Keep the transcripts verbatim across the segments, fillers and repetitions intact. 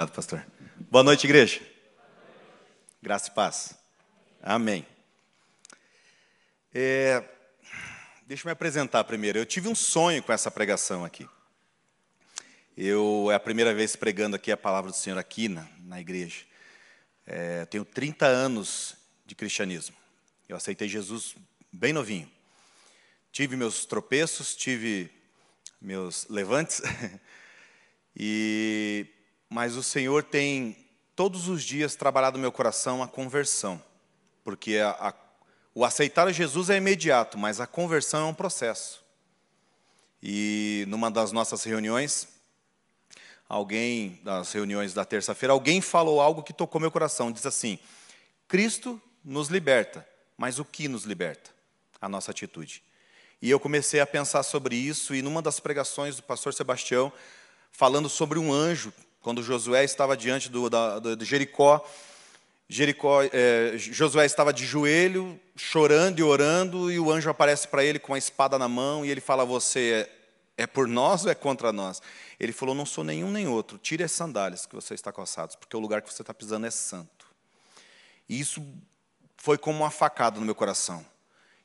Obrigado, pastor. Boa noite, igreja. Graça e paz. Amém. É, deixa eu me apresentar primeiro. Eu tive um sonho com essa pregação aqui. Eu, é a primeira vez pregando aqui a palavra do Senhor aqui na, na igreja. É, eu tenho trinta anos de cristianismo. Eu aceitei Jesus bem novinho. Tive meus tropeços, tive meus levantes. E, mas o Senhor tem todos os dias trabalhado no meu coração a conversão. Porque a, a, o aceitar Jesus é imediato, mas a conversão é um processo. E numa das nossas reuniões, alguém, das reuniões da terça-feira, alguém falou algo que tocou meu coração. Diz assim: Cristo nos liberta, mas o que nos liberta? A nossa atitude. E eu comecei a pensar sobre isso, e numa das pregações do pastor Sebastião, falando sobre um anjo, quando Josué estava diante do, da, do, de Jericó, Jericó é, Josué estava de joelho, chorando e orando, e o anjo aparece para ele com a espada na mão, e ele fala: você é, é por nós ou é contra nós? Ele falou: não sou nenhum nem outro, tire as sandálias que você está calçados, porque o lugar que você está pisando é santo. E isso foi como uma facada no meu coração.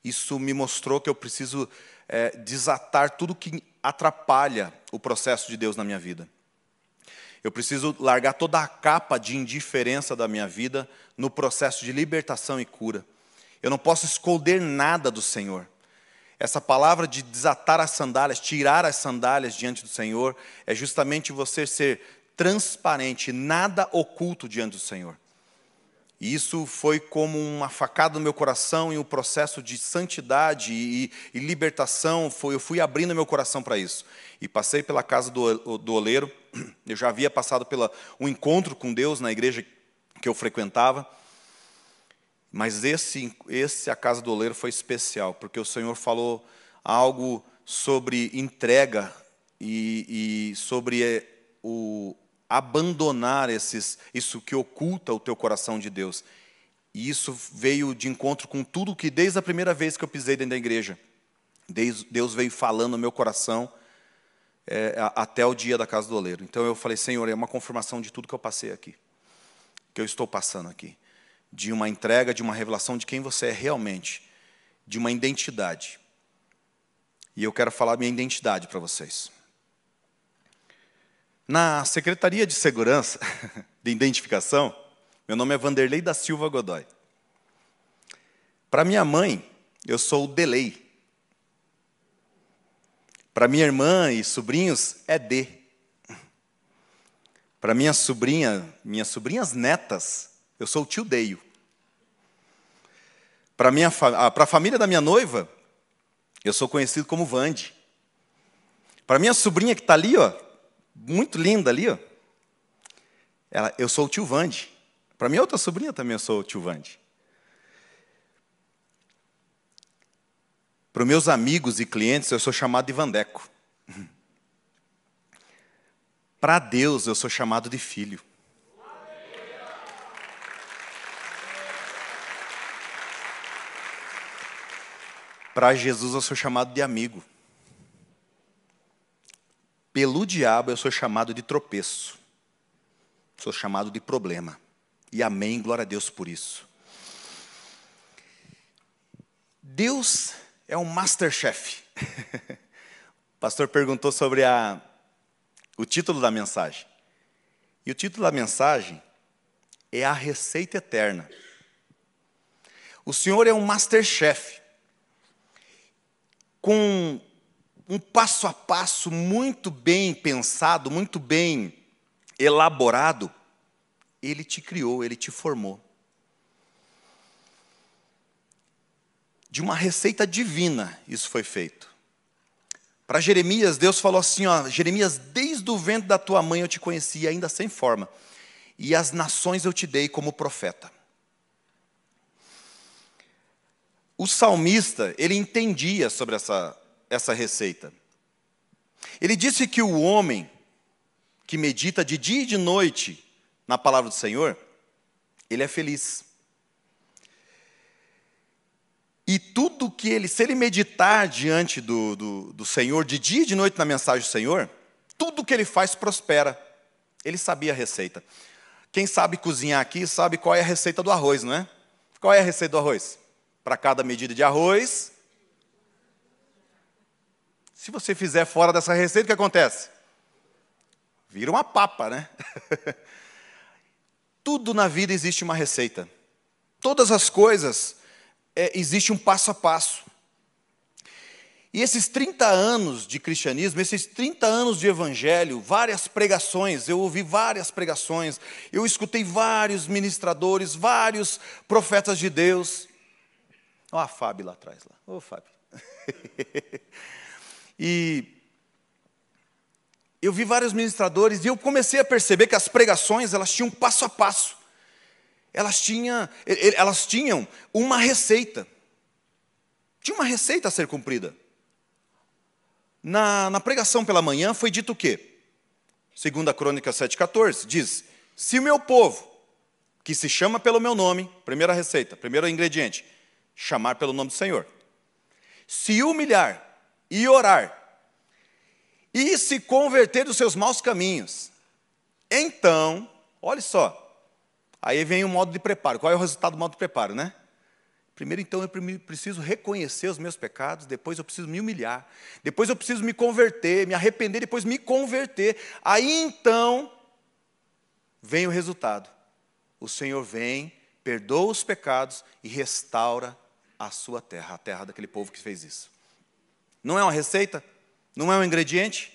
Isso me mostrou que eu preciso é, desatar tudo que atrapalha o processo de Deus na minha vida. Eu preciso largar toda a capa de indiferença da minha vida no processo de libertação e cura. Eu não posso esconder nada do Senhor. Essa palavra de desatar as sandálias, tirar as sandálias diante do Senhor, é justamente você ser transparente, nada oculto diante do Senhor. E isso foi como uma facada no meu coração, e o processo de santidade e, e libertação, foi, eu fui abrindo meu coração para isso. E passei pela casa do, do oleiro, eu já havia passado pelo um encontro com Deus na igreja que eu frequentava, mas esse, esse, a casa do oleiro foi especial, porque o Senhor falou algo sobre entrega e, e sobre o... abandonar esses, isso que oculta o teu coração de Deus. E isso veio de encontro com tudo que, desde a primeira vez que eu pisei dentro da igreja, Deus veio falando no meu coração é, até o dia da casa do oleiro. Então eu falei: Senhor, é uma confirmação de tudo que eu passei aqui, que eu estou passando aqui, de uma entrega, de uma revelação de quem você é realmente, de uma identidade. E eu quero falar minha identidade para vocês. Na Secretaria de Segurança de Identificação, meu nome é Vanderlei da Silva Godoy. Para minha mãe, eu sou o Delay. Para minha irmã e sobrinhos, é D. Para minha sobrinha, minhas sobrinhas netas, eu sou o tio Deio. Para a família da minha noiva, eu sou conhecido como Vande. Para minha sobrinha que está ali, ó, muito linda ali, ó. Ela, eu sou o tio Vande. Para minha outra sobrinha também eu sou o tio Vande. Para os meus amigos e clientes eu sou chamado de Vandeco. Para Deus eu sou chamado de filho. Para Jesus eu sou chamado de amigo. Pelo diabo eu sou chamado de tropeço, sou chamado de problema. E amém, glória a Deus por isso. Deus é um masterchef. O pastor perguntou sobre a, o título da mensagem. E o título da mensagem é A Receita Eterna. O Senhor é um masterchef, com um passo a passo muito bem pensado, muito bem elaborado. Ele te criou, Ele te formou. De uma receita divina isso foi feito. Para Jeremias, Deus falou assim, ó: Jeremias, desde o ventre da tua mãe eu te conheci, ainda sem forma, e as nações eu te dei como profeta. O salmista, ele entendia sobre essa Essa receita. Ele disse que o homem que medita de dia e de noite na palavra do Senhor, ele é feliz. E tudo que ele, se ele meditar diante do, do, do Senhor, de dia e de noite na mensagem do Senhor, tudo que ele faz prospera. Ele sabia a receita. Quem sabe cozinhar aqui sabe qual é a receita do arroz, não é? Qual é a receita do arroz? Para cada medida de arroz. Se você fizer fora dessa receita, o que acontece? Vira uma papa, né? Tudo na vida existe uma receita. Todas as coisas, é, existe um passo a passo. E esses trinta anos de cristianismo, esses trinta anos de evangelho, várias pregações, eu ouvi várias pregações, eu escutei vários ministradores, vários profetas de Deus. Olha a Fábio lá atrás. Lá. Ô, Fábio. E eu vi vários ministradores e eu comecei a perceber que as pregações, elas tinham passo a passo. Elas tinham, elas tinham uma receita. Tinha uma receita a ser cumprida. Na, na pregação pela manhã foi dito o quê? Segunda Crônicas sete, quatorze, diz, se o meu povo, que se chama pelo meu nome, primeira receita, primeiro ingrediente, chamar pelo nome do Senhor, se humilhar e orar, e se converter dos seus maus caminhos, então, olha só, aí vem o modo de preparo. Qual é o resultado do modo de preparo, né? Primeiro, então, eu preciso reconhecer os meus pecados, depois eu preciso me humilhar, depois eu preciso me converter, me arrepender, depois me converter. Aí, então, vem o resultado. O Senhor vem, perdoa os pecados e restaura a sua terra, a terra daquele povo que fez isso. Não é uma receita? Não é um ingrediente?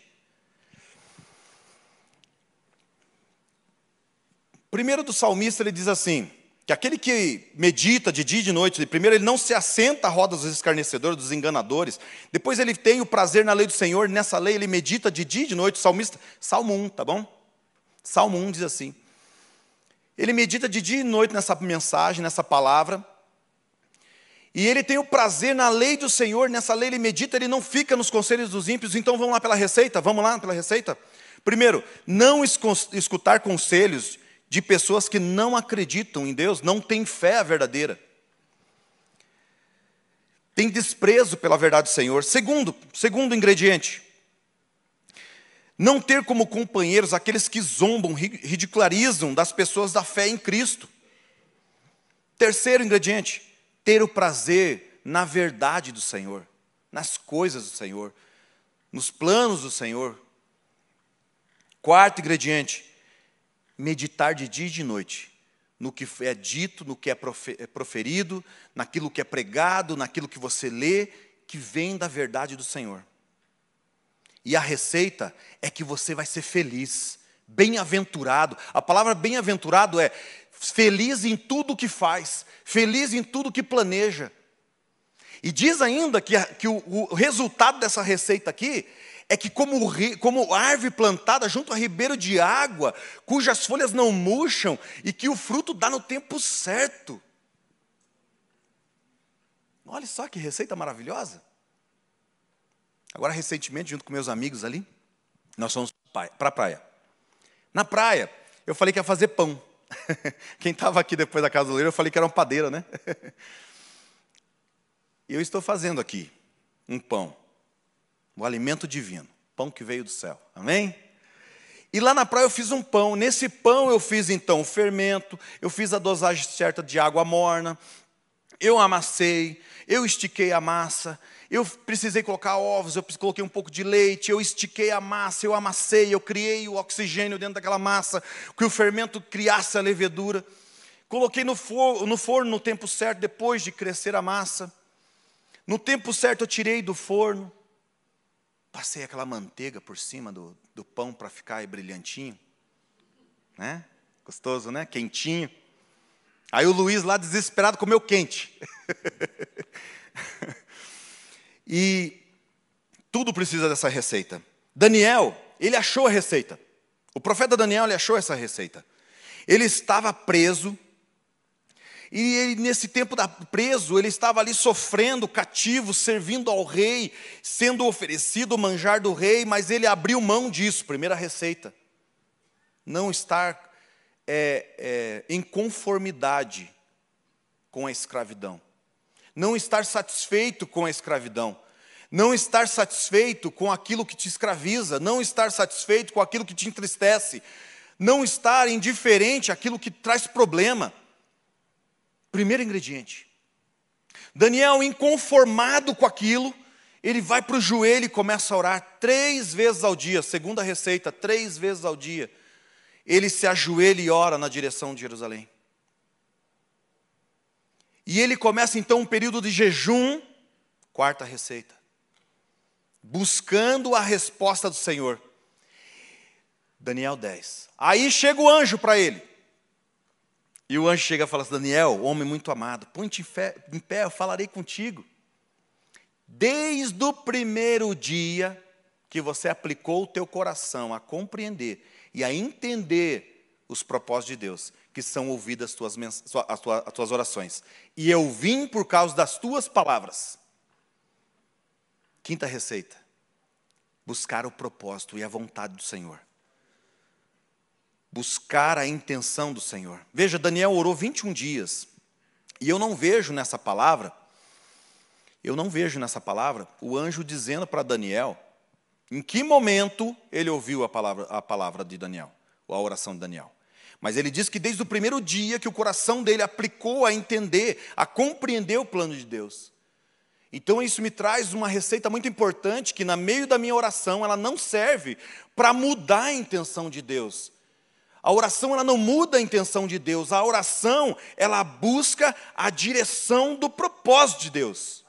Primeiro do salmista, ele diz assim, que aquele que medita de dia e de noite, primeiro ele não se assenta à roda dos escarnecedores, dos enganadores, depois ele tem o prazer na lei do Senhor, nessa lei ele medita de dia e de noite, salmista, Salmo um, tá bom? Salmo um diz assim, ele medita de dia e de noite nessa mensagem, nessa palavra, e ele tem o prazer na lei do Senhor, nessa lei ele medita, ele não fica nos conselhos dos ímpios, então vamos lá pela receita, vamos lá pela receita? Primeiro, não escutar conselhos de pessoas que não acreditam em Deus, não têm fé verdadeira. Tem desprezo pela verdade do Senhor. Segundo, segundo ingrediente, não ter como companheiros aqueles que zombam, ridicularizam das pessoas da fé em Cristo. Terceiro ingrediente, ter o prazer na verdade do Senhor, nas coisas do Senhor, nos planos do Senhor. Quarto ingrediente, meditar de dia e de noite, no que é dito, no que é proferido, naquilo que é pregado, naquilo que você lê, que vem da verdade do Senhor. E a receita é que você vai ser feliz, bem-aventurado. A palavra bem-aventurado é feliz em tudo que faz, feliz em tudo que planeja. E diz ainda que, que o, o resultado dessa receita aqui é que como, como árvore plantada junto a ribeiro de água, cujas folhas não murcham e que o fruto dá no tempo certo. Olha só que receita maravilhosa. Agora, recentemente, junto com meus amigos ali, nós fomos para a praia. Na praia, eu falei que ia fazer pão. Quem estava aqui depois da casa do leiro, eu falei que era uma padeira, né? E eu estou fazendo aqui um pão. O alimento divino, pão que veio do céu, amém? E lá na praia eu fiz um pão, nesse pão eu fiz então o fermento, eu fiz a dosagem certa de água morna, eu amassei, eu estiquei a massa, eu precisei colocar ovos, eu coloquei um pouco de leite, eu estiquei a massa, eu amassei, eu criei o oxigênio dentro daquela massa, que o fermento criasse a levedura, coloquei no forno no, forno, no tempo certo, depois de crescer a massa, no tempo certo eu tirei do forno, passei aquela manteiga por cima do, do pão para ficar brilhantinho. Né? Gostoso, né? Quentinho. Aí o Luiz lá desesperado comeu quente. E tudo precisa dessa receita. Daniel, ele achou a receita. O profeta Daniel, ele achou essa receita. Ele estava preso. E ele, nesse tempo da, preso, ele estava ali sofrendo, cativo, servindo ao rei, sendo oferecido o manjar do rei, mas ele abriu mão disso, primeira receita. Não estar é, é, em conformidade com a escravidão. Não estar satisfeito com a escravidão. Não estar satisfeito com aquilo que te escraviza. Não estar satisfeito com aquilo que te entristece. não estar indiferente àquilo que traz problema. Primeiro ingrediente. Daniel, inconformado com aquilo, ele vai para o joelho e começa a orar três vezes ao dia. Segunda receita, três vezes ao dia. Ele se ajoelha e ora na direção de Jerusalém. E ele começa, então, um período de jejum. Quarta receita. Buscando a resposta do Senhor. Daniel dez. Aí chega o anjo para ele. E o anjo chega e fala assim: Daniel, homem muito amado, põe-te em pé, eu falarei contigo. Desde o primeiro dia que você aplicou o teu coração a compreender e a entender os propósitos de Deus, que são ouvidas as tuas, as tuas, as tuas orações. E eu vim por causa das tuas palavras. Quinta receita. Buscar o propósito e a vontade do Senhor. Buscar a intenção do Senhor. Veja, Daniel orou vinte e um dias. E eu não vejo nessa palavra, eu não vejo nessa palavra o anjo dizendo para Daniel em que momento ele ouviu a palavra, a palavra de Daniel, ou a oração de Daniel. Mas ele diz que desde o primeiro dia que o coração dele aplicou a entender, a compreender o plano de Deus. Então isso me traz uma receita muito importante, que no meio da minha oração ela não serve para mudar a intenção de Deus. A oração ela não muda a intenção de Deus. A oração ela busca a direção do propósito de Deus.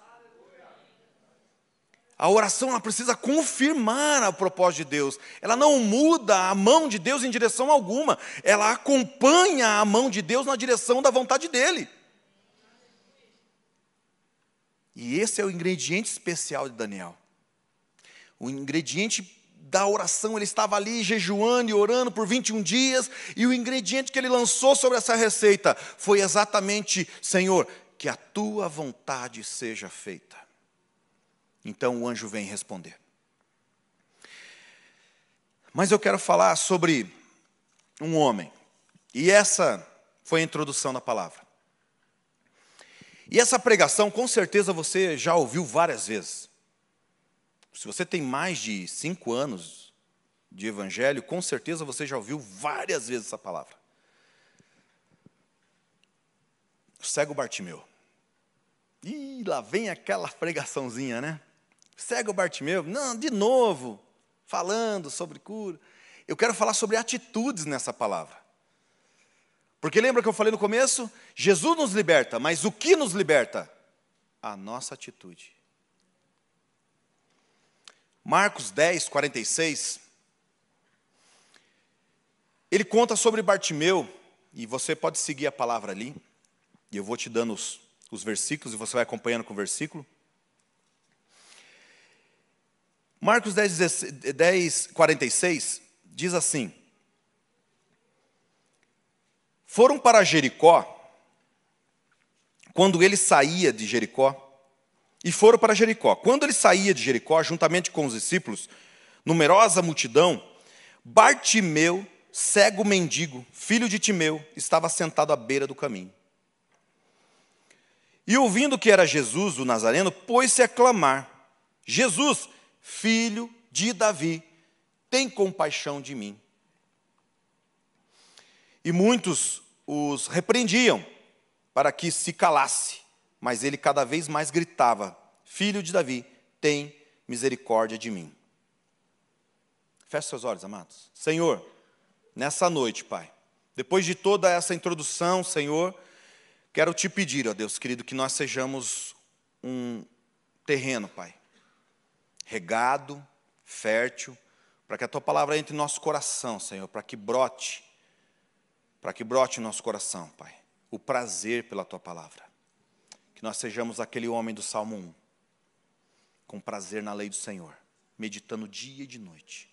A oração ela precisa confirmar o propósito de Deus. Ela não muda a mão de Deus em direção alguma. Ela acompanha a mão de Deus na direção da vontade dele. E esse é o ingrediente especial de Daniel. O ingrediente da oração, ele estava ali jejuando e orando por vinte e um dias, e o ingrediente que ele lançou sobre essa receita foi exatamente: Senhor, que a tua vontade seja feita. Então o anjo vem responder. Mas eu quero falar sobre um homem, e essa foi a introdução da palavra. E essa pregação, com certeza, você já ouviu várias vezes. Se você tem mais de cinco anos de evangelho, com certeza você já ouviu várias vezes essa palavra. O cego Bartimeu. Ih, lá vem aquela pregaçãozinha, né? Cego Bartimeu, não, de novo, falando sobre cura. Eu quero falar sobre atitudes nessa palavra. Porque lembra que eu falei no começo? Jesus nos liberta, mas o que nos liberta? A nossa atitude. Marcos dez, quarenta e seis, ele conta sobre Bartimeu, e você pode seguir a palavra ali, e eu vou te dando os, os versículos, e você vai acompanhando com o versículo. Marcos dez, quarenta e seis, diz assim: foram para Jericó, quando ele saía de Jericó, E foram para Jericó. Quando ele saía de Jericó, juntamente com os discípulos, numerosa multidão, Bartimeu, cego mendigo, filho de Timeu, estava sentado à beira do caminho. E ouvindo que era Jesus, o Nazareno, pôs-se a clamar: Jesus, filho de Davi, tem compaixão de mim. E muitos os repreendiam para que se calasse. Mas ele cada vez mais gritava: Filho de Davi, tem misericórdia de mim. Feche seus olhos, amados. Senhor, nessa noite, Pai, depois de toda essa introdução, Senhor, quero te pedir, ó Deus querido, que nós sejamos um terreno, Pai, regado, fértil, para que a tua palavra entre em nosso coração, Senhor, para que brote, para que brote em nosso coração, Pai, o prazer pela tua palavra. Que nós sejamos aquele homem do Salmo um, com prazer na lei do Senhor, meditando dia e de noite,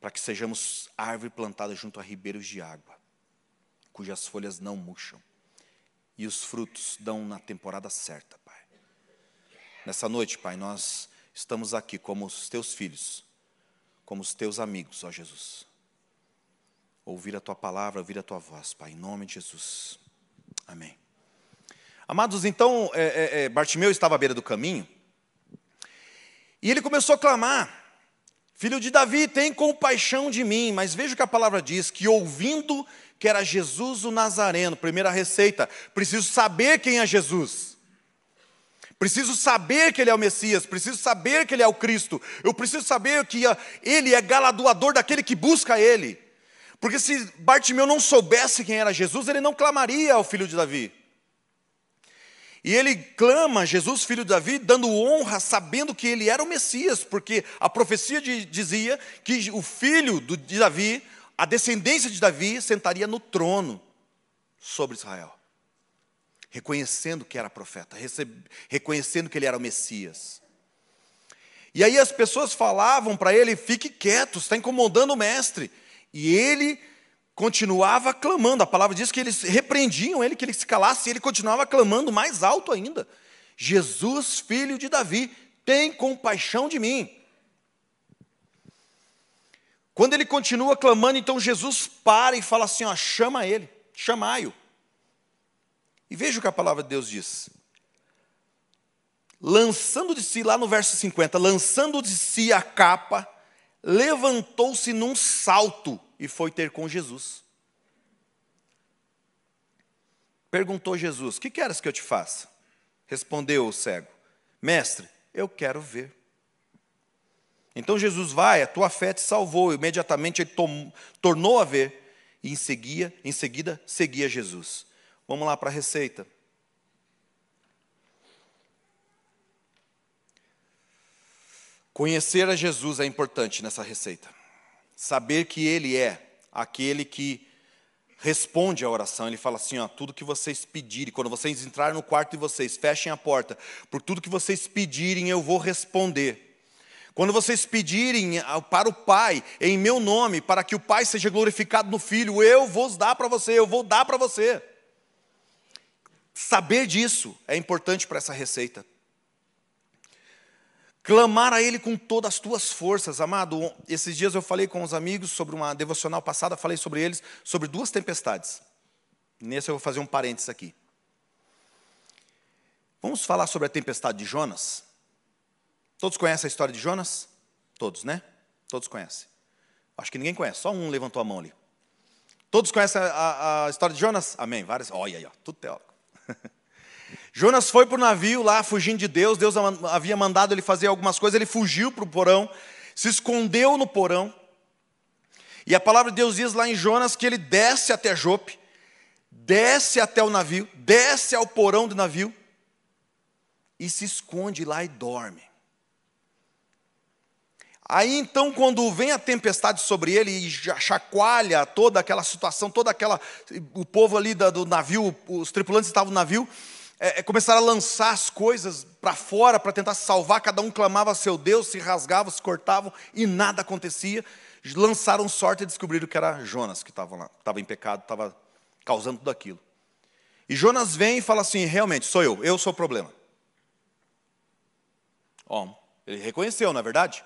para que sejamos árvore plantada junto a ribeiros de água, cujas folhas não murcham, e os frutos dão na temporada certa, Pai. Nessa noite, Pai, nós estamos aqui como os teus filhos, como os teus amigos, ó Jesus. Ouvir a tua palavra, ouvir a tua voz, Pai, em nome de Jesus. Amém. Amados, então, é, é, Bartimeu estava à beira do caminho, e ele começou a clamar: Filho de Davi, tem compaixão de mim. Mas veja o que a palavra diz, que ouvindo que era Jesus o Nazareno. Primeira receita, preciso saber quem é Jesus. Preciso saber que ele é o Messias, preciso saber que ele é o Cristo. Eu preciso saber que ele é galardoador daquele que busca ele. Porque se Bartimeu não soubesse quem era Jesus, ele não clamaria ao filho de Davi. E ele clama Jesus, filho de Davi, dando honra, sabendo que ele era o Messias, porque a profecia de, dizia que o filho de Davi, a descendência de Davi, sentaria no trono sobre Israel. Reconhecendo que era profeta, recebe, reconhecendo que ele era o Messias. E aí as pessoas falavam para ele, fique quieto, está incomodando o mestre. E ele continuava clamando. A palavra diz que eles repreendiam ele, que ele se calasse, e ele continuava clamando mais alto ainda. Jesus, filho de Davi, tem compaixão de mim. Quando ele continua clamando, então Jesus para e fala assim, ó, chama ele, chamai-o. E veja o que a palavra de Deus diz. Lançando de si, lá no verso cinquenta, lançando de si a capa, levantou-se num salto e foi ter com Jesus. Perguntou Jesus, que queres que eu te faça? Respondeu o cego, mestre, eu quero ver. Então Jesus vai, a tua fé te salvou. Imediatamente ele tom, tornou a ver e em seguida, em seguida seguia Jesus. Vamos lá para a receita. Conhecer a Jesus é importante nessa receita. Saber que ele é aquele que responde à oração. Ele fala assim, ó, tudo que vocês pedirem, quando vocês entrarem no quarto de vocês, fechem a porta, por tudo que vocês pedirem eu vou responder. Quando vocês pedirem para o Pai, em meu nome, para que o Pai seja glorificado no Filho, eu vou dar para você, eu vou dar para você. Saber disso é importante para essa receita. Clamar a ele com todas as tuas forças. Amado, esses dias eu falei com os amigos sobre uma devocional passada, falei sobre eles, sobre duas tempestades. Nesse eu vou fazer um parênteses aqui. Vamos falar sobre a tempestade de Jonas? Todos conhecem a história de Jonas? Todos, né? Todos conhecem. Acho que ninguém conhece, só um levantou a mão ali. Todos conhecem a, a, a história de Jonas? Amém, várias. Olha aí, ó, tudo teólogo. Jonas foi para o navio lá, fugindo de Deus. Deus havia mandado ele fazer algumas coisas. Ele fugiu para o porão, se escondeu no porão. E a palavra de Deus diz lá em Jonas que ele desce até Jope, desce até o navio, desce ao porão do navio e se esconde lá e dorme. Aí então, quando vem a tempestade sobre ele e chacoalha toda aquela situação, toda aquela, o povo ali do navio, os tripulantes estavam no navio, É, é, começaram a lançar as coisas para fora para tentar se salvar, cada um clamava a seu Deus, se rasgavam, se cortavam e nada acontecia. Lançaram sorte e descobriram que era Jonas que estava lá, estava em pecado, estava causando tudo aquilo. E Jonas vem e fala assim, realmente, sou eu, eu sou o problema. Ó, ele reconheceu, não é verdade?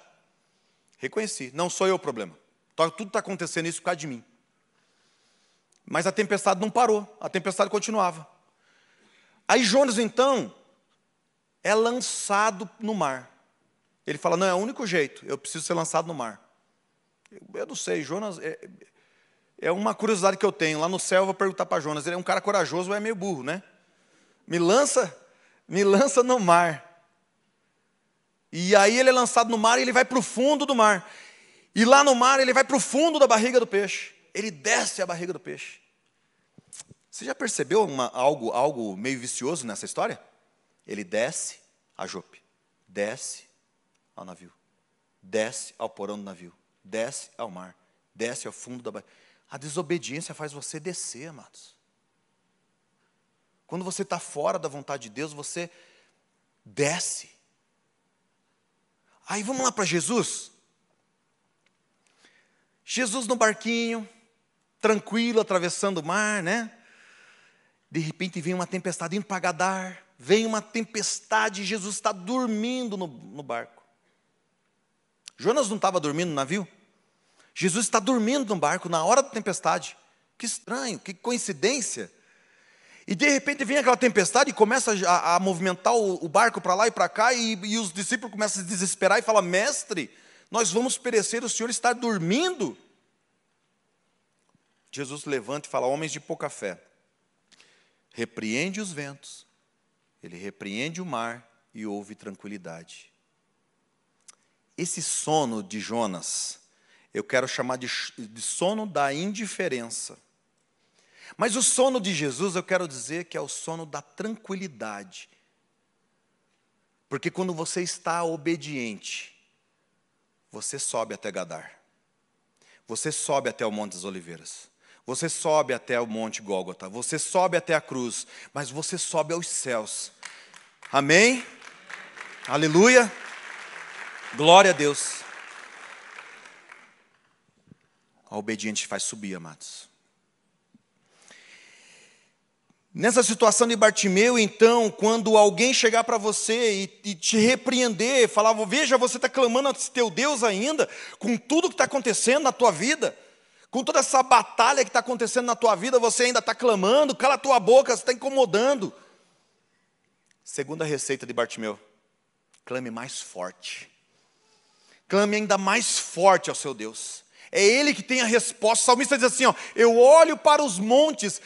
Reconheci, não sou eu o problema. Tudo está acontecendo isso por causa de mim. Mas a tempestade não parou, a tempestade continuava. Aí Jonas, então, é lançado no mar. Ele fala, não, é o único jeito, eu preciso ser lançado no mar. Eu não sei, Jonas, é, é uma curiosidade que eu tenho. Lá no céu eu vou perguntar para Jonas, ele é um cara corajoso ou é meio burro, né? Me lança, me lança no mar. E aí ele é lançado no mar e ele vai para o fundo do mar. E lá no mar ele vai para o fundo da barriga do peixe. Ele desce a barriga do peixe. Você já percebeu uma, algo, algo meio vicioso nessa história? Ele desce a Jope, desce ao navio, desce ao porão do navio, desce ao mar, desce ao fundo da barriga. A desobediência faz você descer, amados. Quando você está fora da vontade de Deus, você desce. Aí vamos lá para Jesus. Jesus no barquinho, tranquilo, atravessando o mar, né? De repente vem uma tempestade indo para Gadar, vem uma tempestade e Jesus está dormindo no, no barco. Jonas não estava dormindo no navio? Jesus está dormindo no barco na hora da tempestade. Que estranho, que coincidência. E de repente vem aquela tempestade e começa a, a movimentar o, o barco para lá e para cá e, e os discípulos começam a se desesperar e falam, mestre, nós vamos perecer, o Senhor está dormindo. Jesus levanta e fala: homens de pouca fé, repreende os ventos, ele repreende o mar e houve tranquilidade. Esse sono de Jonas, eu quero chamar de, de sono da indiferença. Mas o sono de Jesus, eu quero dizer que é o sono da tranquilidade. Porque quando você está obediente, você sobe até Gadar. Você sobe até o Monte das Oliveiras. Você sobe até o Monte Gólgota. Você sobe até a cruz. Mas você sobe aos céus. Amém? Aleluia. Glória a Deus. A obediência faz subir, amados. Nessa situação de Bartimeu, então, quando alguém chegar para você e, e te repreender, falar: veja, você está clamando a teu Deus ainda, com tudo que está acontecendo na tua vida, com toda essa batalha que está acontecendo na tua vida, você ainda está clamando, cala a tua boca, você está incomodando. Segunda receita de Bartimeu: clame mais forte. Clame ainda mais forte ao seu Deus. É Ele que tem a resposta. O salmista diz assim, ó: eu olho para os montes,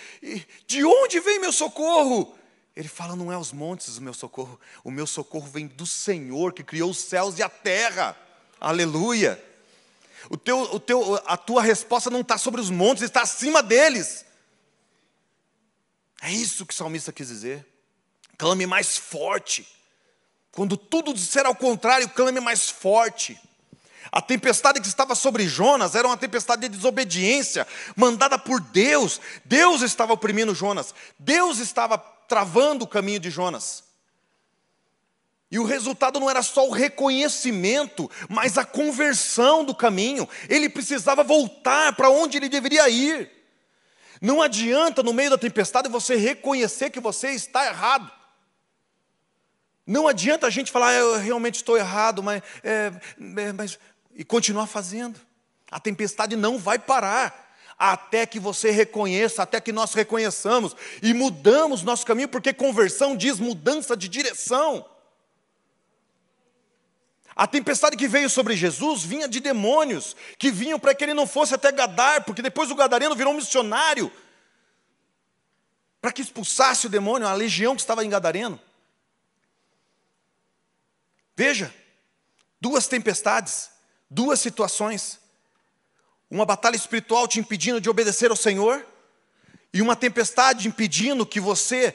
de onde vem meu socorro? Ele fala: não é os montes o meu socorro, o meu socorro vem do Senhor, que criou os céus e a terra. Aleluia. O teu, o teu, a tua resposta não está sobre os montes, está acima deles. É isso que o salmista quis dizer. Clame mais forte. Quando tudo disser ao contrário, clame mais forte. A tempestade que estava sobre Jonas era uma tempestade de desobediência, mandada por Deus. Deus estava oprimindo Jonas. Deus estava travando o caminho de Jonas. E o resultado não era só o reconhecimento, mas a conversão do caminho. Ele precisava voltar para onde ele deveria ir. Não adianta, no meio da tempestade, você reconhecer que você está errado. Não adianta a gente falar: eu realmente estou errado, mas... É, é, mas e continuar fazendo. A tempestade não vai parar até que você reconheça, até que nós reconheçamos e mudamos nosso caminho, porque conversão diz mudança de direção. A tempestade que veio sobre Jesus vinha de demônios, que vinham para que ele não fosse até Gadar, porque depois o Gadareno virou um missionário, para que expulsasse o demônio, a legião que estava em Gadareno. Veja, duas tempestades, duas situações, uma batalha espiritual te impedindo de obedecer ao Senhor e uma tempestade impedindo que você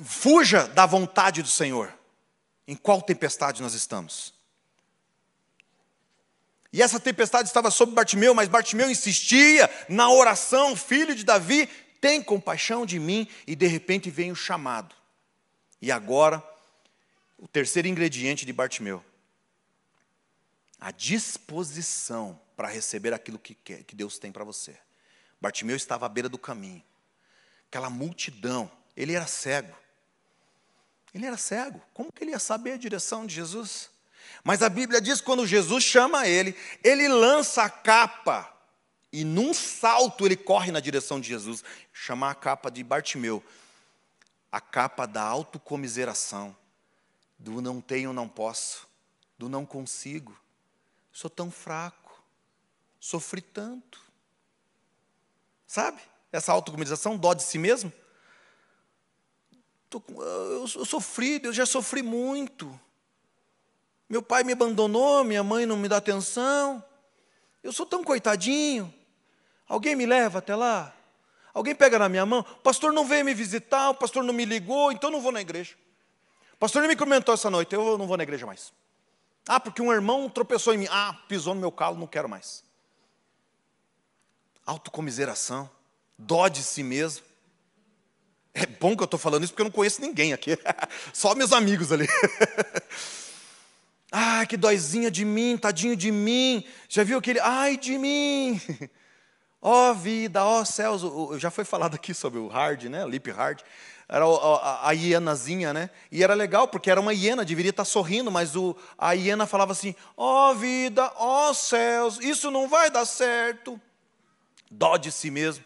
fuja da vontade do Senhor. Em qual tempestade nós estamos? E essa tempestade estava sobre Bartimeu, mas Bartimeu insistia na oração: filho de Davi, tem compaixão de mim. E de repente vem o chamado. E agora, o terceiro ingrediente de Bartimeu: a disposição para receber aquilo que, quer, que Deus tem para você. Bartimeu estava à beira do caminho. Aquela multidão. Ele era cego. Ele era cego. Como que ele ia saber a direção de Jesus? Mas a Bíblia diz que quando Jesus chama ele, ele lança a capa. E num salto ele corre na direção de Jesus. Chamar a capa de Bartimeu. A capa da autocomiseração. Do não tenho, não posso. Do não consigo. Sou tão fraco, sofri tanto. Sabe? Essa autocomiseração, dó de si mesmo. Tô, eu, eu sofri, eu já sofri muito. Meu pai me abandonou, minha mãe não me dá atenção. Eu sou tão coitadinho. Alguém me leva até lá? Alguém pega na minha mão? O pastor não veio me visitar, o pastor não me ligou, então eu não vou na igreja. O pastor não me comentou essa noite, eu não vou na igreja mais. Ah, porque um irmão tropeçou em mim. Ah, pisou no meu calo, não quero mais. Autocomiseração, dó de si mesmo. É bom que eu estou falando isso, porque eu não conheço ninguém aqui. Só meus amigos ali. Ah, que dózinha de mim, tadinho de mim. Já viu aquele, ai de mim. Ó oh, vida, ó oh, céus. Já foi falado aqui sobre o hard, né? Lip hard. Era a, a, a hienazinha, né? E era legal, porque era uma hiena, deveria estar sorrindo, mas o, a hiena falava assim: ó oh, vida, ó oh, céus, isso não vai dar certo. Dó de si mesmo.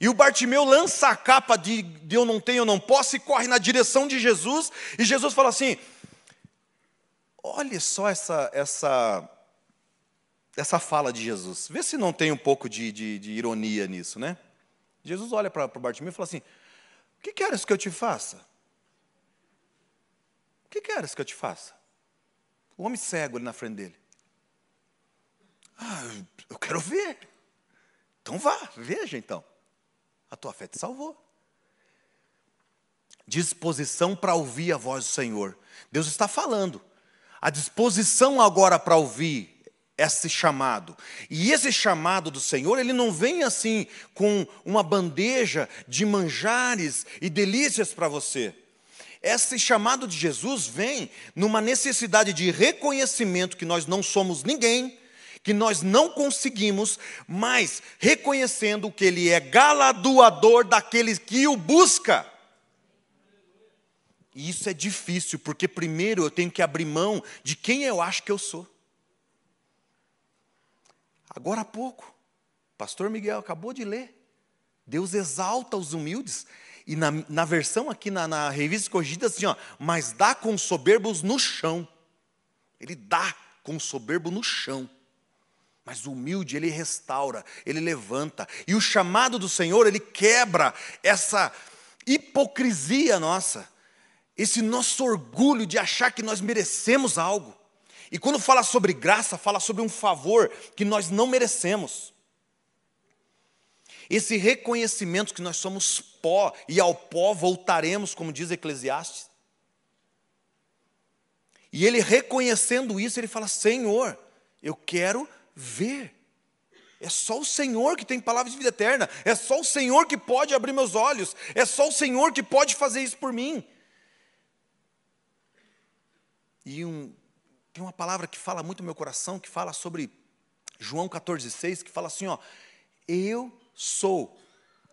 E o Bartimeu lança a capa de, de eu não tenho, eu não posso, e corre na direção de Jesus. E Jesus fala assim: olha só essa, essa dessa fala de Jesus. Vê se não tem um pouco de, de, de ironia nisso, né? Jesus olha para Bartimeu e fala assim, o que queres que eu te faça? O que queres que eu te faça? O homem cego ali na frente dele. Ah, eu quero ver. Então vá, veja então. A tua fé te salvou. Disposição para ouvir a voz do Senhor. Deus está falando. A disposição agora para ouvir esse chamado. E esse chamado do Senhor, ele não vem assim com uma bandeja de manjares e delícias para você. Esse chamado de Jesus vem numa necessidade de reconhecimento que nós não somos ninguém, que nós não conseguimos, mas reconhecendo que Ele é galardoador daqueles que o busca. E isso é difícil, porque primeiro eu tenho que abrir mão de quem eu acho que eu sou. Agora há pouco, o pastor Miguel acabou de ler, Deus exalta os humildes, e na, na versão aqui, na, na revista corrigida, assim, ó, mas dá com os soberbos no chão. Ele dá com o soberbo no chão. Mas o humilde, ele restaura, ele levanta. E o chamado do Senhor, ele quebra essa hipocrisia nossa, esse nosso orgulho de achar que nós merecemos algo. E quando fala sobre graça, fala sobre um favor que nós não merecemos. Esse reconhecimento que nós somos pó e ao pó voltaremos, como diz Eclesiastes. E ele reconhecendo isso, ele fala, Senhor, eu quero ver. É só o Senhor que tem palavras de vida eterna. É só o Senhor que pode abrir meus olhos. É só o Senhor que pode fazer isso por mim. E um, tem uma palavra que fala muito no meu coração, que fala sobre João quatorze, seis, que fala assim, ó, eu sou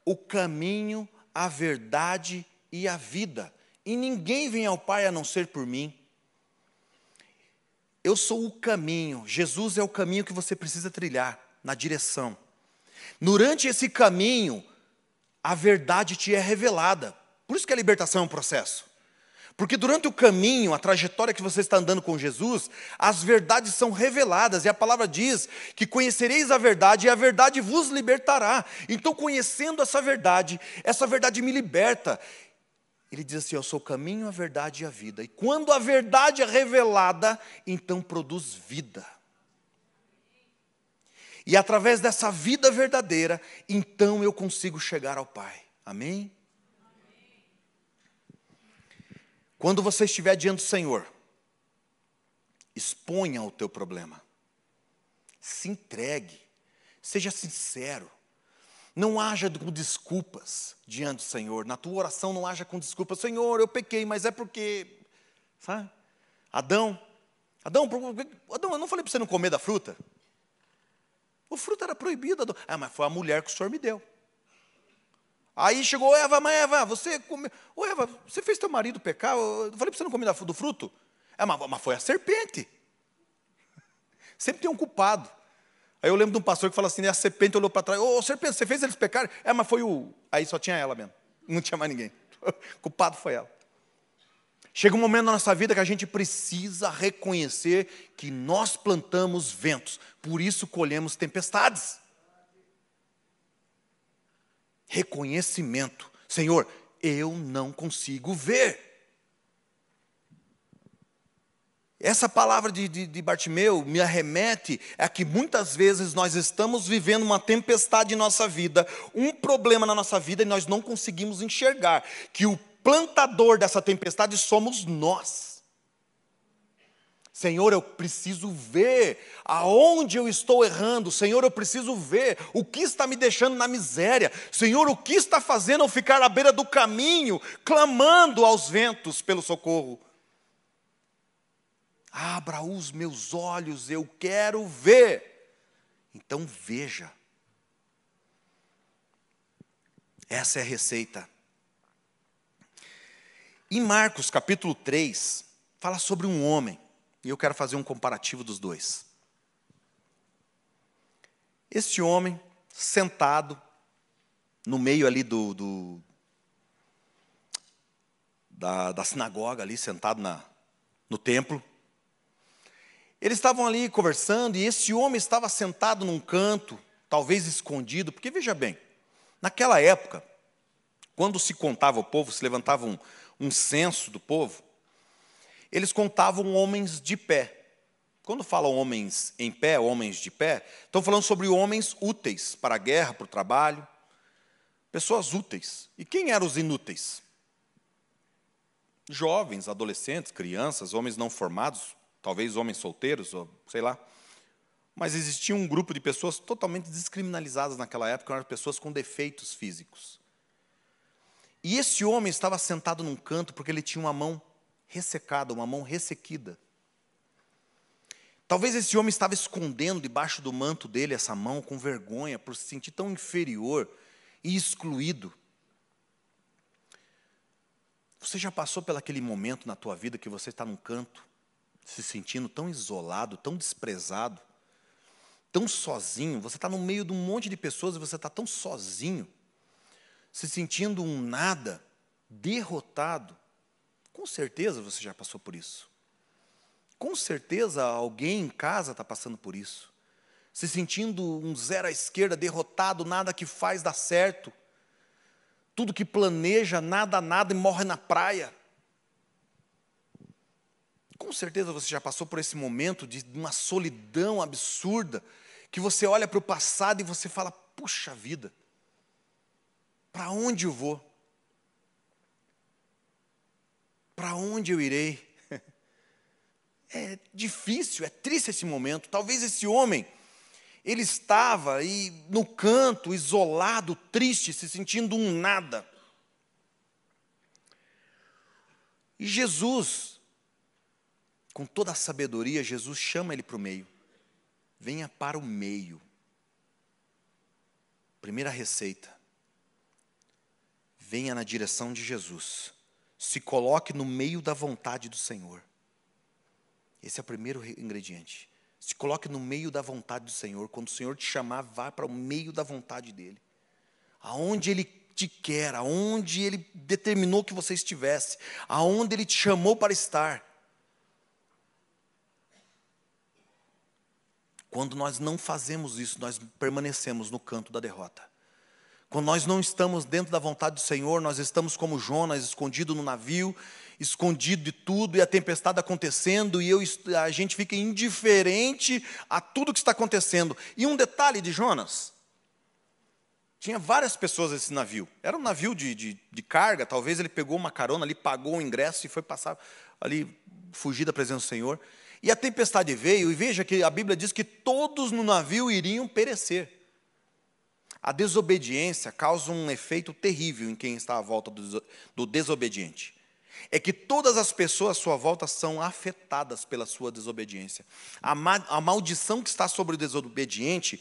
o caminho, a verdade e a vida. E ninguém vem ao Pai a não ser por mim. Eu sou o caminho. Jesus é o caminho que você precisa trilhar, na direção. Durante esse caminho, a verdade te é revelada. Por isso que a libertação é um processo. Porque durante o caminho, a trajetória que você está andando com Jesus, as verdades são reveladas. E a palavra diz que conhecereis a verdade e a verdade vos libertará. Então, conhecendo essa verdade, essa verdade me liberta. Ele diz assim, eu sou o caminho, a verdade e a vida. E quando a verdade é revelada, então produz vida. E através dessa vida verdadeira, então eu consigo chegar ao Pai. Amém? Amém. Quando você estiver diante do Senhor, exponha o teu problema. Se entregue. Seja sincero. Não haja com desculpas diante do Senhor. Na tua oração não haja com desculpas. Senhor, eu pequei, mas é porque... Sabe? Adão, Adão, Adão eu não falei para você não comer da fruta? O fruto era proibido, Adão. Ah, mas foi a mulher que o Senhor me deu. Aí chegou, Eva, mas Eva, você comeu... Ô, Eva, você fez teu marido pecar? Eu falei para você não comer do fruto? É, mas, mas foi a serpente. Sempre tem um culpado. Aí eu lembro de um pastor que fala assim, né, a serpente olhou para trás, ô, oh, serpente, você fez eles pecarem? É, mas foi o... Aí só tinha ela mesmo, não tinha mais ninguém. O culpado foi ela. Chega um momento na nossa vida que a gente precisa reconhecer que nós plantamos ventos, por isso colhemos tempestades. Reconhecimento. Senhor, eu não consigo ver. Essa palavra de, de, de Bartimeu me arremete a que muitas vezes nós estamos vivendo uma tempestade em nossa vida, um problema na nossa vida, e nós não conseguimos enxergar que o plantador dessa tempestade somos nós. Senhor, eu preciso ver aonde eu estou errando. Senhor, eu preciso ver o que está me deixando na miséria. Senhor, o que está fazendo eu ficar à beira do caminho, clamando aos ventos pelo socorro. Abra os meus olhos, eu quero ver. Então veja. Essa é a receita. Em Marcos, capítulo três, fala sobre um homem. E eu quero fazer um comparativo dos dois. Este homem, sentado, no meio ali do... do da, da sinagoga, ali, sentado na, no templo. Eles estavam ali conversando e esse homem estava sentado num canto, talvez escondido, porque veja bem, naquela época, quando se contava o povo, se levantava um, um censo do povo, eles contavam homens de pé. Quando falam homens em pé, homens de pé, estão falando sobre homens úteis para a guerra, para o trabalho, pessoas úteis. E quem eram os inúteis? Jovens, adolescentes, crianças, homens não formados, talvez homens solteiros, ou sei lá. Mas existia um grupo de pessoas totalmente descriminalizadas naquela época, eram pessoas com defeitos físicos. E esse homem estava sentado num canto porque ele tinha uma mão ressecada, uma mão ressequida. Talvez esse homem estava escondendo debaixo do manto dele essa mão com vergonha, por se sentir tão inferior e excluído. Você já passou por aquele momento na tua vida que você está num canto, se sentindo tão isolado, tão desprezado, tão sozinho? Você está no meio de um monte de pessoas e você está tão sozinho, se sentindo um nada, derrotado. Com certeza você já passou por isso. Com certeza alguém em casa está passando por isso. Se sentindo um zero à esquerda, derrotado, nada que faz dá certo. Tudo que planeja, nada, nada, e morre na praia. Com certeza você já passou por esse momento de uma solidão absurda, que você olha para o passado e você fala, puxa vida, para onde eu vou? Para onde eu irei? É difícil, é triste esse momento. Talvez esse homem, ele estava aí no canto, isolado, triste, se sentindo um nada. E Jesus, com toda a sabedoria, Jesus chama ele para o meio. Venha para o meio. Primeira receita. Venha na direção de Jesus. Se coloque no meio da vontade do Senhor. Esse é o primeiro ingrediente. Se coloque no meio da vontade do Senhor. Quando o Senhor te chamar, vá para o meio da vontade dEle. Aonde Ele te quer, aonde Ele determinou que você estivesse, aonde Ele te chamou para estar. Quando nós não fazemos isso, nós permanecemos no canto da derrota. Quando nós não estamos dentro da vontade do Senhor, nós estamos como Jonas, escondido no navio, escondido de tudo, e a tempestade acontecendo, e eu, a gente fica indiferente a tudo que está acontecendo. E um detalhe de Jonas, tinha várias pessoas nesse navio, era um navio de, de, de carga, talvez ele pegou uma carona ali, pagou o ingresso e foi passar ali, fugir da presença do Senhor, e a tempestade veio, e veja que a Bíblia diz que todos no navio iriam perecer. A desobediência causa um efeito terrível em quem está à volta do, do desobediente. É que todas as pessoas à sua volta são afetadas pela sua desobediência. A, ma- a maldição que está sobre o desobediente,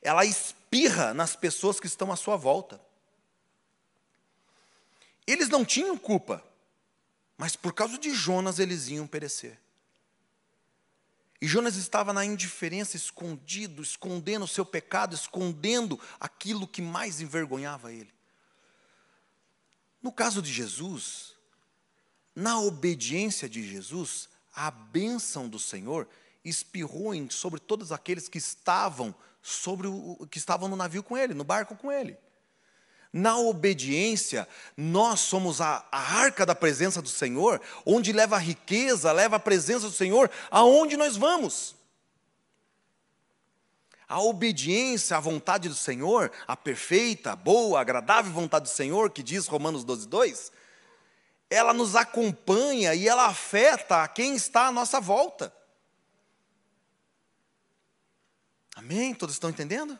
ela espirra nas pessoas que estão à sua volta. Eles não tinham culpa, mas por causa de Jonas eles iam perecer. E Jonas estava na indiferença, escondido, escondendo o seu pecado, escondendo aquilo que mais envergonhava ele. No caso de Jesus, na obediência de Jesus, a bênção do Senhor espirrou sobre todos aqueles que estavam, sobre o, que estavam no navio com ele, no barco com ele. Na obediência, nós somos a, a arca da presença do Senhor, onde leva a riqueza, leva a presença do Senhor, aonde nós vamos. A obediência à vontade do Senhor, a perfeita, boa, agradável vontade do Senhor, que diz Romanos doze, dois, ela nos acompanha e ela afeta a quem está à nossa volta. Amém? Todos estão entendendo?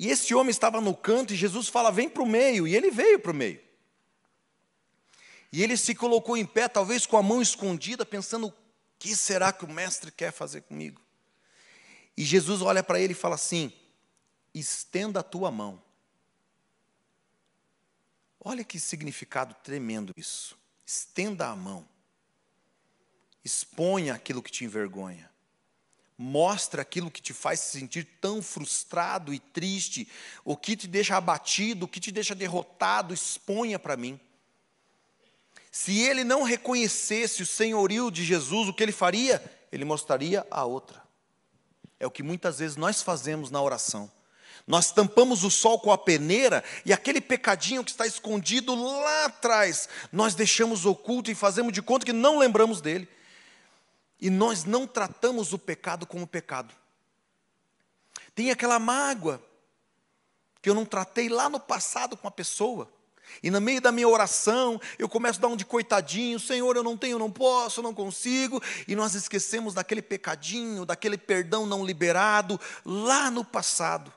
E esse homem estava no canto e Jesus fala, vem para o meio. E ele veio para o meio. E ele se colocou em pé, talvez com a mão escondida, pensando, o que será que o mestre quer fazer comigo? E Jesus olha para ele e fala assim, estenda a tua mão. Olha que significado tremendo isso. Estenda a mão. Exponha aquilo que te envergonha. Mostra aquilo que te faz se sentir tão frustrado e triste. O que te deixa abatido, o que te deixa derrotado, exponha para mim. Se ele não reconhecesse o senhorio de Jesus, o que ele faria? Ele mostraria a outra. É o que muitas vezes nós fazemos na oração. Nós tampamos o sol com a peneira e aquele pecadinho que está escondido lá atrás, nós deixamos oculto e fazemos de conta que não lembramos dele. E nós não tratamos o pecado como pecado. Tem aquela mágoa que eu não tratei lá no passado com a pessoa. E no meio da minha oração, eu começo a dar um de coitadinho. Senhor, eu não tenho, eu não posso, eu não consigo. E nós esquecemos daquele pecadinho, daquele perdão não liberado lá no passado.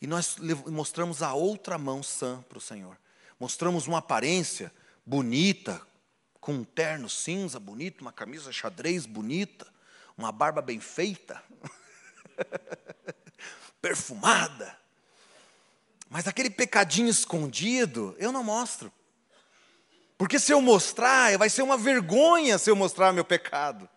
E nós mostramos a outra mão sã para o Senhor. Mostramos uma aparência bonita, com um terno cinza bonito, uma camisa xadrez bonita, uma barba bem feita, perfumada. Mas aquele pecadinho escondido, eu não mostro. Porque se eu mostrar, vai ser uma vergonha se eu mostrar meu pecado.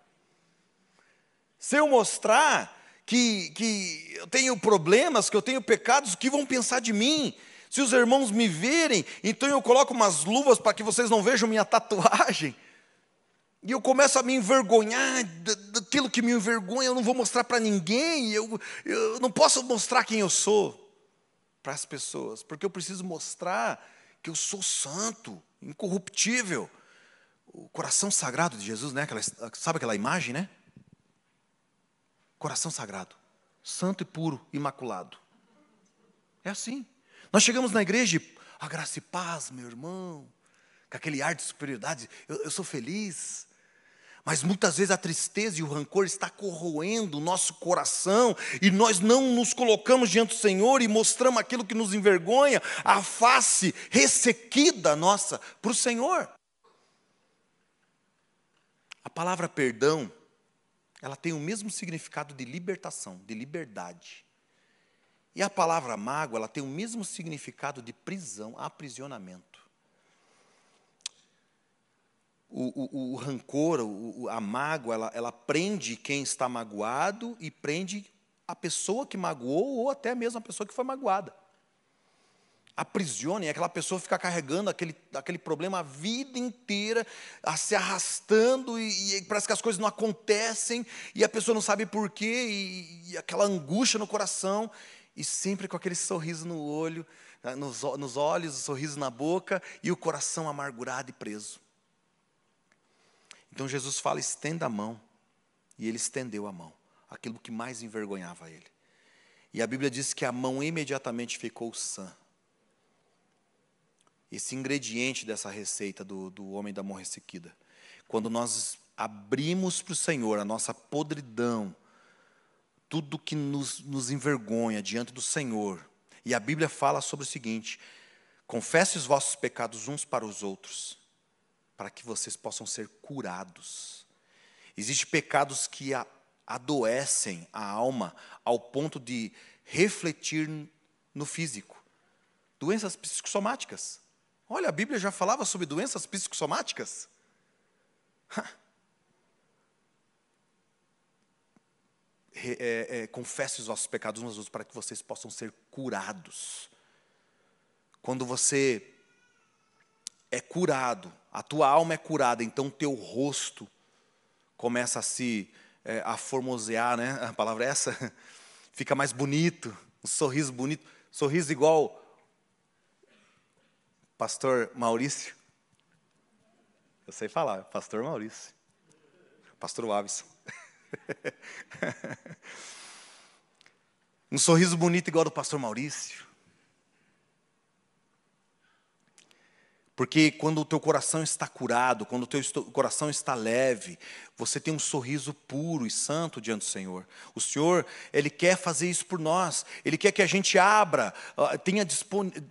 Se eu mostrar que, que eu tenho problemas, que eu tenho pecados, o que vão pensar de mim? Se os irmãos me verem, então eu coloco umas luvas para que vocês não vejam minha tatuagem. E eu começo a me envergonhar daquilo que me envergonha, eu não vou mostrar para ninguém, eu, eu não posso mostrar quem eu sou para as pessoas, porque eu preciso mostrar que eu sou santo, incorruptível. O coração sagrado de Jesus, né? Aquela, sabe aquela imagem, né? Coração sagrado, santo e puro, imaculado. É assim. Nós chegamos na igreja e, a graça e paz, meu irmão, com aquele ar de superioridade, eu, eu sou feliz. Mas muitas vezes a tristeza e o rancor está corroendo o nosso coração e nós não nos colocamos diante do Senhor e mostramos aquilo que nos envergonha, a face ressequida nossa para o Senhor. A palavra perdão, ela tem o mesmo significado de libertação, de liberdade. E a palavra mágoa, ela tem o mesmo significado de prisão, aprisionamento. O, o, o rancor, o, a mágoa, ela, ela prende quem está magoado e prende a pessoa que magoou ou até mesmo a pessoa que foi magoada. Aprisiona, e aquela pessoa fica carregando aquele, aquele problema a vida inteira, a se arrastando e, e parece que as coisas não acontecem e a pessoa não sabe porquê e, e aquela angústia no coração e sempre com aquele sorriso no olho, nos, nos olhos, o sorriso na boca e o coração amargurado e preso. Então Jesus fala, estenda a mão. E ele estendeu a mão, aquilo que mais envergonhava ele. E a Bíblia diz que a mão imediatamente ficou sã. Esse ingrediente dessa receita do, do homem da mão ressequida. Quando nós abrimos para o Senhor a nossa podridão, tudo que nos, nos envergonha diante do Senhor. E a Bíblia fala sobre o seguinte, confesse os vossos pecados uns para os outros, para que vocês possam ser curados. Existem pecados que adoecem a alma ao ponto de refletir no físico. Doenças psicossomáticas. Olha, a Bíblia já falava sobre doenças psicossomáticas. É, é, confesse os vossos pecados uns aos outros para que vocês possam ser curados. Quando você é curado, a tua alma é curada, então o teu rosto começa a se é, a formosear, né? A palavra é essa? Fica mais bonito, um sorriso bonito, sorriso igual pastor Maurício. Eu sei falar, pastor Maurício. Pastor Wavison. Um sorriso bonito igual ao do pastor Maurício. Porque quando o teu coração está curado, quando o teu coração está leve, você tem um sorriso puro e santo diante do Senhor. O Senhor, Ele quer fazer isso por nós. Ele quer que a gente abra, tenha,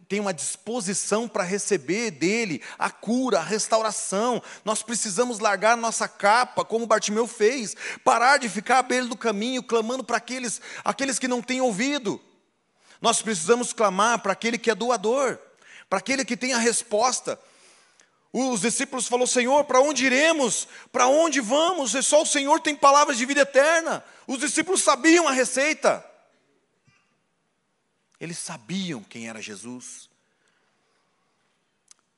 tenha uma disposição para receber dEle a cura, a restauração. Nós precisamos largar nossa capa, como Bartimeu fez. Parar de ficar à beira do caminho, clamando para aqueles, aqueles que não têm ouvido. Nós precisamos clamar para aquele que é doador. Para aquele que tem a resposta. Os discípulos falaram, Senhor, para onde iremos? Para onde vamos? E só o Senhor tem palavras de vida eterna. Os discípulos sabiam a receita. Eles sabiam quem era Jesus.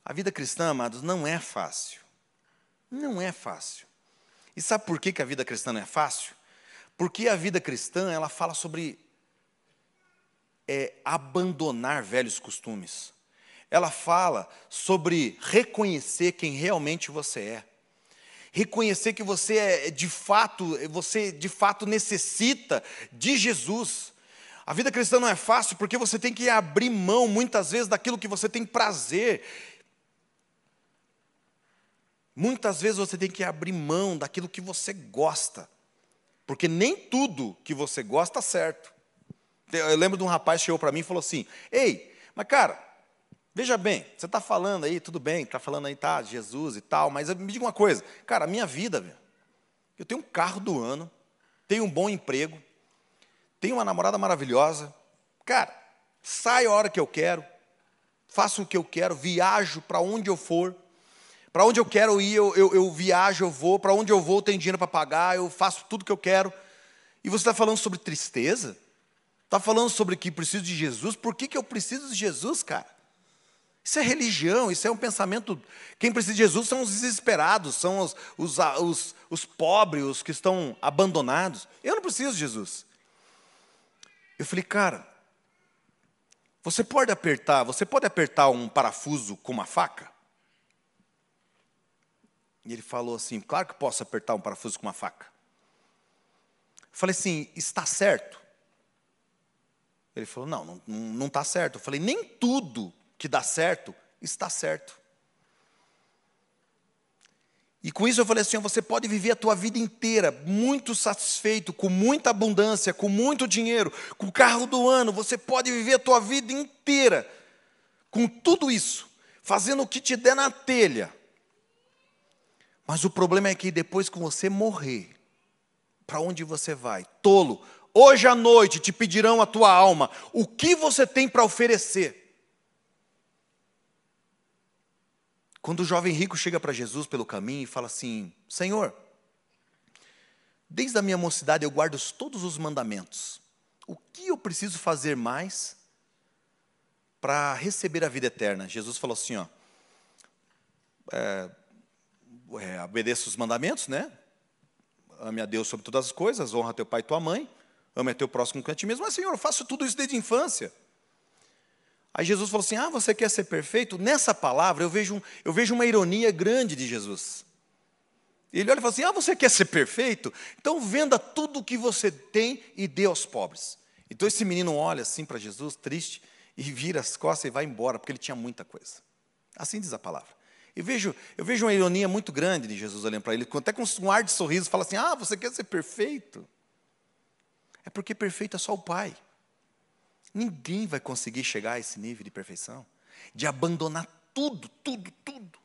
A vida cristã, amados, não é fácil. Não é fácil. E sabe por que que a vida cristã não é fácil? Porque a vida cristã, ela fala sobre é, abandonar velhos costumes. Ela fala sobre reconhecer quem realmente você é. Reconhecer que você é de fato, você de fato necessita de Jesus. A vida cristã não é fácil porque você tem que abrir mão, muitas vezes, daquilo que você tem prazer. Muitas vezes você tem que abrir mão daquilo que você gosta. Porque nem tudo que você gosta é certo. Eu lembro de um rapaz que chegou para mim e falou assim: ei, mas cara, veja bem, você está falando aí, tudo bem, está falando aí, tá, Jesus e tal, mas me diga uma coisa, cara, a minha vida, meu, eu tenho um carro do ano, tenho um bom emprego, tenho uma namorada maravilhosa, cara, saio a hora que eu quero, faço o que eu quero, viajo para onde eu for, para onde eu quero ir, eu, eu, eu viajo, eu vou, para onde eu vou, eu tenho dinheiro para pagar, eu faço tudo que eu quero. E você está falando sobre tristeza? Está falando sobre que preciso de Jesus? Por que que eu preciso de Jesus, cara? Isso é religião, isso é um pensamento... Quem precisa de Jesus são os desesperados, são os, os, os, os pobres, os que estão abandonados. Eu não preciso de Jesus. Eu falei, cara, você pode apertar, você pode apertar um parafuso com uma faca? E ele falou assim, claro que posso apertar um parafuso com uma faca. Eu falei assim, está certo? Ele falou, não, não, não está certo. Eu falei, nem tudo que dá certo, está certo. E com isso eu falei assim, você pode viver a tua vida inteira muito satisfeito, com muita abundância, com muito dinheiro, com o carro do ano, você pode viver a tua vida inteira com tudo isso, fazendo o que te der na telha. Mas o problema é que depois que você morrer, para onde você vai? Tolo, hoje à noite te pedirão a tua alma, o que você tem para oferecer? Quando o jovem rico chega para Jesus pelo caminho e fala assim, Senhor, desde a minha mocidade eu guardo todos os mandamentos. O que eu preciso fazer mais para receber a vida eterna? Jesus falou assim, ó, é, é, obedeça os mandamentos, né? Ame a Deus sobre todas as coisas, honra teu pai e tua mãe, ame a teu próximo como a ti mesmo. Mas, Senhor, eu faço tudo isso desde a infância. Aí Jesus falou assim, ah, você quer ser perfeito? Nessa palavra eu vejo, eu vejo uma ironia grande de Jesus. Ele olha e fala assim, ah, você quer ser perfeito? Então venda tudo o que você tem e dê aos pobres. Então esse menino olha assim para Jesus, triste, e vira as costas e vai embora, porque ele tinha muita coisa. Assim diz a palavra. Eu vejo, eu vejo uma ironia muito grande de Jesus olhando para ele, até com um ar de sorriso, fala assim, ah, você quer ser perfeito? É porque perfeito é só o Pai. Ninguém vai conseguir chegar a esse nível de perfeição, de abandonar tudo, tudo, tudo,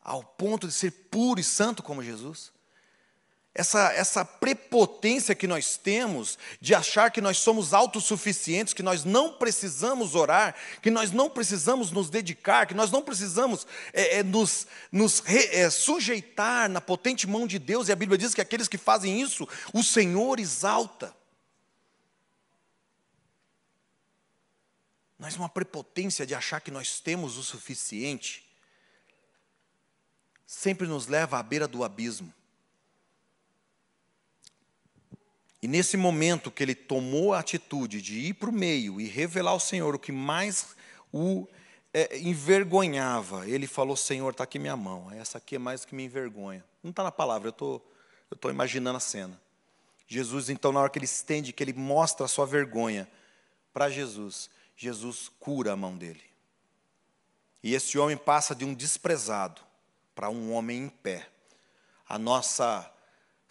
ao ponto de ser puro e santo como Jesus. Essa, essa prepotência que nós temos de achar que nós somos autossuficientes, que nós não precisamos orar, que nós não precisamos nos dedicar, que nós não precisamos é, é, nos, nos re, é, sujeitar na potente mão de Deus. E a Bíblia diz que aqueles que fazem isso, o Senhor exalta. Nós uma prepotência de achar que nós temos o suficiente sempre nos leva à beira do abismo. E nesse momento que ele tomou a atitude de ir para o meio e revelar ao Senhor o que mais o é, envergonhava, ele falou, Senhor, está aqui minha mão, essa aqui é mais que me envergonha. Não está na palavra, eu tô, estou imaginando a cena. Jesus, então, na hora que ele estende, que ele mostra a sua vergonha para Jesus... Jesus cura a mão dele. E esse homem passa de um desprezado para um homem em pé. A nossa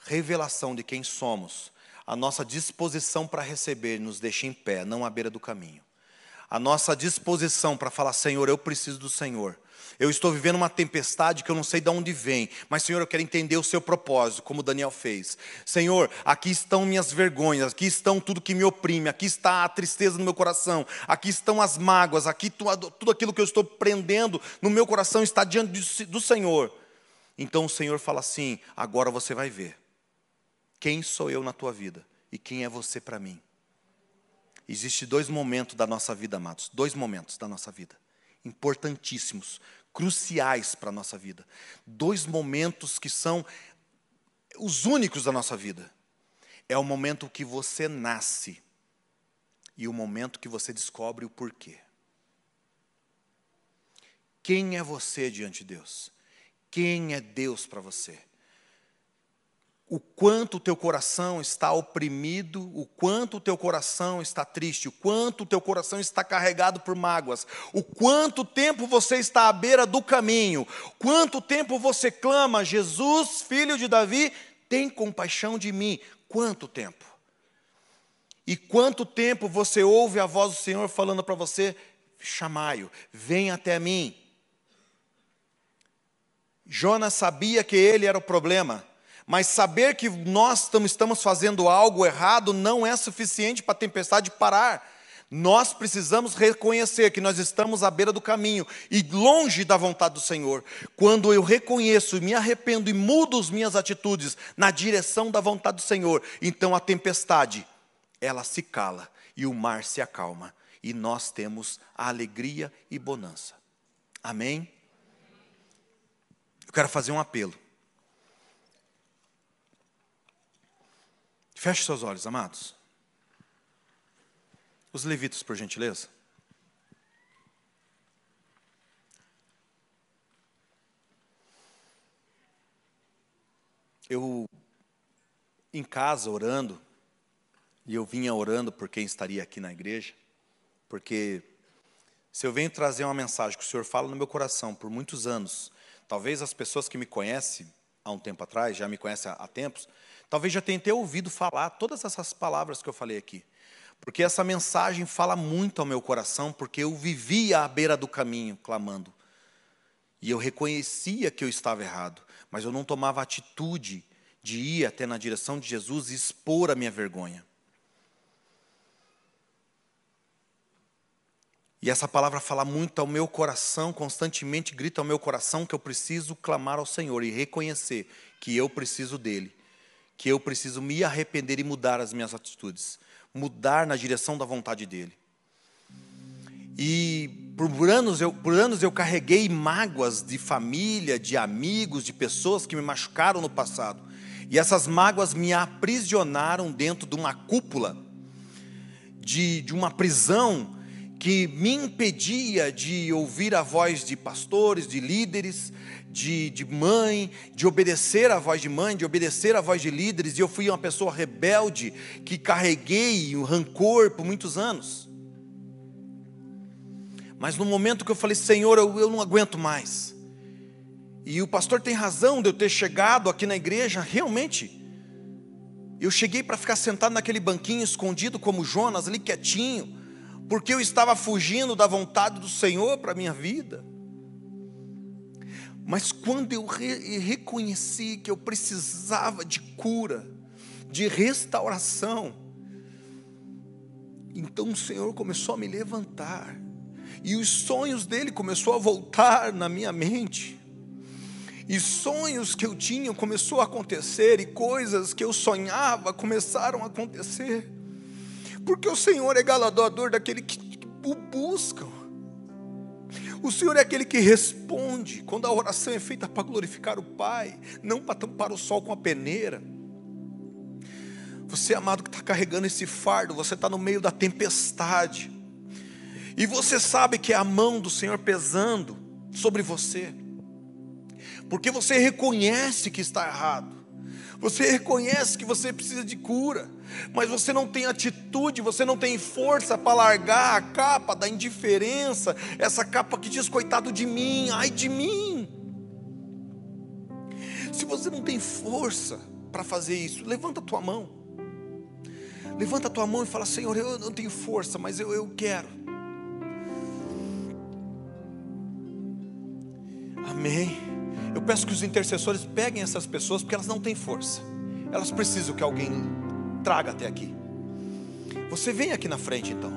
revelação de quem somos, a nossa disposição para receber, nos deixa em pé, não à beira do caminho. A nossa disposição para falar, Senhor, eu preciso do Senhor. Eu estou vivendo uma tempestade que eu não sei de onde vem, mas, Senhor, eu quero entender o seu propósito, como Daniel fez. Senhor, aqui estão minhas vergonhas, aqui estão tudo que me oprime, aqui está a tristeza no meu coração, aqui estão as mágoas, aqui tudo aquilo que eu estou prendendo no meu coração está diante do Senhor. Então o Senhor fala assim, agora você vai ver quem sou eu na tua vida e quem é você para mim. Existem dois momentos da nossa vida, amados, dois momentos da nossa vida, importantíssimos, cruciais para a nossa vida. Dois momentos que são os únicos da nossa vida. É o momento que você nasce e o momento que você descobre o porquê. Quem é você diante de Deus? Quem é Deus para você? O quanto o teu coração está oprimido, o quanto o teu coração está triste, o quanto o teu coração está carregado por mágoas, o quanto tempo você está à beira do caminho, quanto tempo você clama, Jesus, filho de Davi, tem compaixão de mim. Quanto tempo? E quanto tempo você ouve a voz do Senhor falando para você, chamai-o, vem até mim. Jonas sabia que ele era o problema. Mas saber que nós estamos fazendo algo errado não é suficiente para a tempestade parar. Nós precisamos reconhecer que nós estamos à beira do caminho e longe da vontade do Senhor. Quando eu reconheço, me arrependo e mudo as minhas atitudes na direção da vontade do Senhor, então a tempestade, ela se cala e o mar se acalma. E nós temos a alegria e bonança. Amém? Eu quero fazer um apelo. Feche seus olhos, amados. Os levitas, por gentileza. Eu, em casa, orando, e eu vinha orando por quem estaria aqui na igreja, porque se eu venho trazer uma mensagem que o Senhor fala no meu coração por muitos anos, talvez as pessoas que me conhecem há um tempo atrás, já me conhecem há tempos, talvez já tenha até ouvido falar todas essas palavras que eu falei aqui. Porque essa mensagem fala muito ao meu coração, porque eu vivia à beira do caminho, clamando. E eu reconhecia que eu estava errado, mas eu não tomava atitude de ir até na direção de Jesus e expor a minha vergonha. E essa palavra fala muito ao meu coração, constantemente grita ao meu coração que eu preciso clamar ao Senhor e reconhecer que eu preciso dEle. Que eu preciso me arrepender e mudar as minhas atitudes. Mudar na direção da vontade dEle. E por anos, eu, por anos eu carreguei mágoas de família, de amigos, de pessoas que me machucaram no passado. E essas mágoas me aprisionaram dentro de uma cúpula, de, de uma prisão que me impedia de ouvir a voz de pastores, de líderes, de, de mãe, de obedecer a voz de mãe, de obedecer a voz de líderes. E eu fui uma pessoa rebelde que carreguei o rancor por muitos anos. Mas no momento que eu falei, Senhor, eu, eu não aguento mais. E o pastor tem razão de eu ter chegado aqui na igreja, realmente. Eu cheguei para ficar sentado naquele banquinho escondido como Jonas, ali quietinho. Porque eu estava fugindo da vontade do Senhor para a minha vida. Mas quando eu re- reconheci que eu precisava de cura, de restauração, então o Senhor começou a me levantar. E os sonhos dele começaram a voltar na minha mente. E sonhos que eu tinha começaram a acontecer, e coisas que eu sonhava começaram a acontecer. Porque o Senhor é galardoador daquele que o buscam. O Senhor é aquele que responde quando a oração é feita para glorificar o Pai, não para tampar o sol com a peneira. Você, amado, que está carregando esse fardo, você está no meio da tempestade. E você sabe que é a mão do Senhor pesando sobre você. Porque você reconhece que está errado. Você reconhece que você precisa de cura, mas você não tem atitude, você não tem força para largar a capa da indiferença, essa capa que diz, coitado de mim, ai de mim. Se você não tem força para fazer isso, levanta a tua mão, levanta a tua mão e fala, Senhor, eu não tenho força, mas eu, eu quero. Amém. Eu peço que os intercessores peguem essas pessoas, porque elas não têm força. Elas precisam que alguém traga até aqui. Você vem aqui na frente então.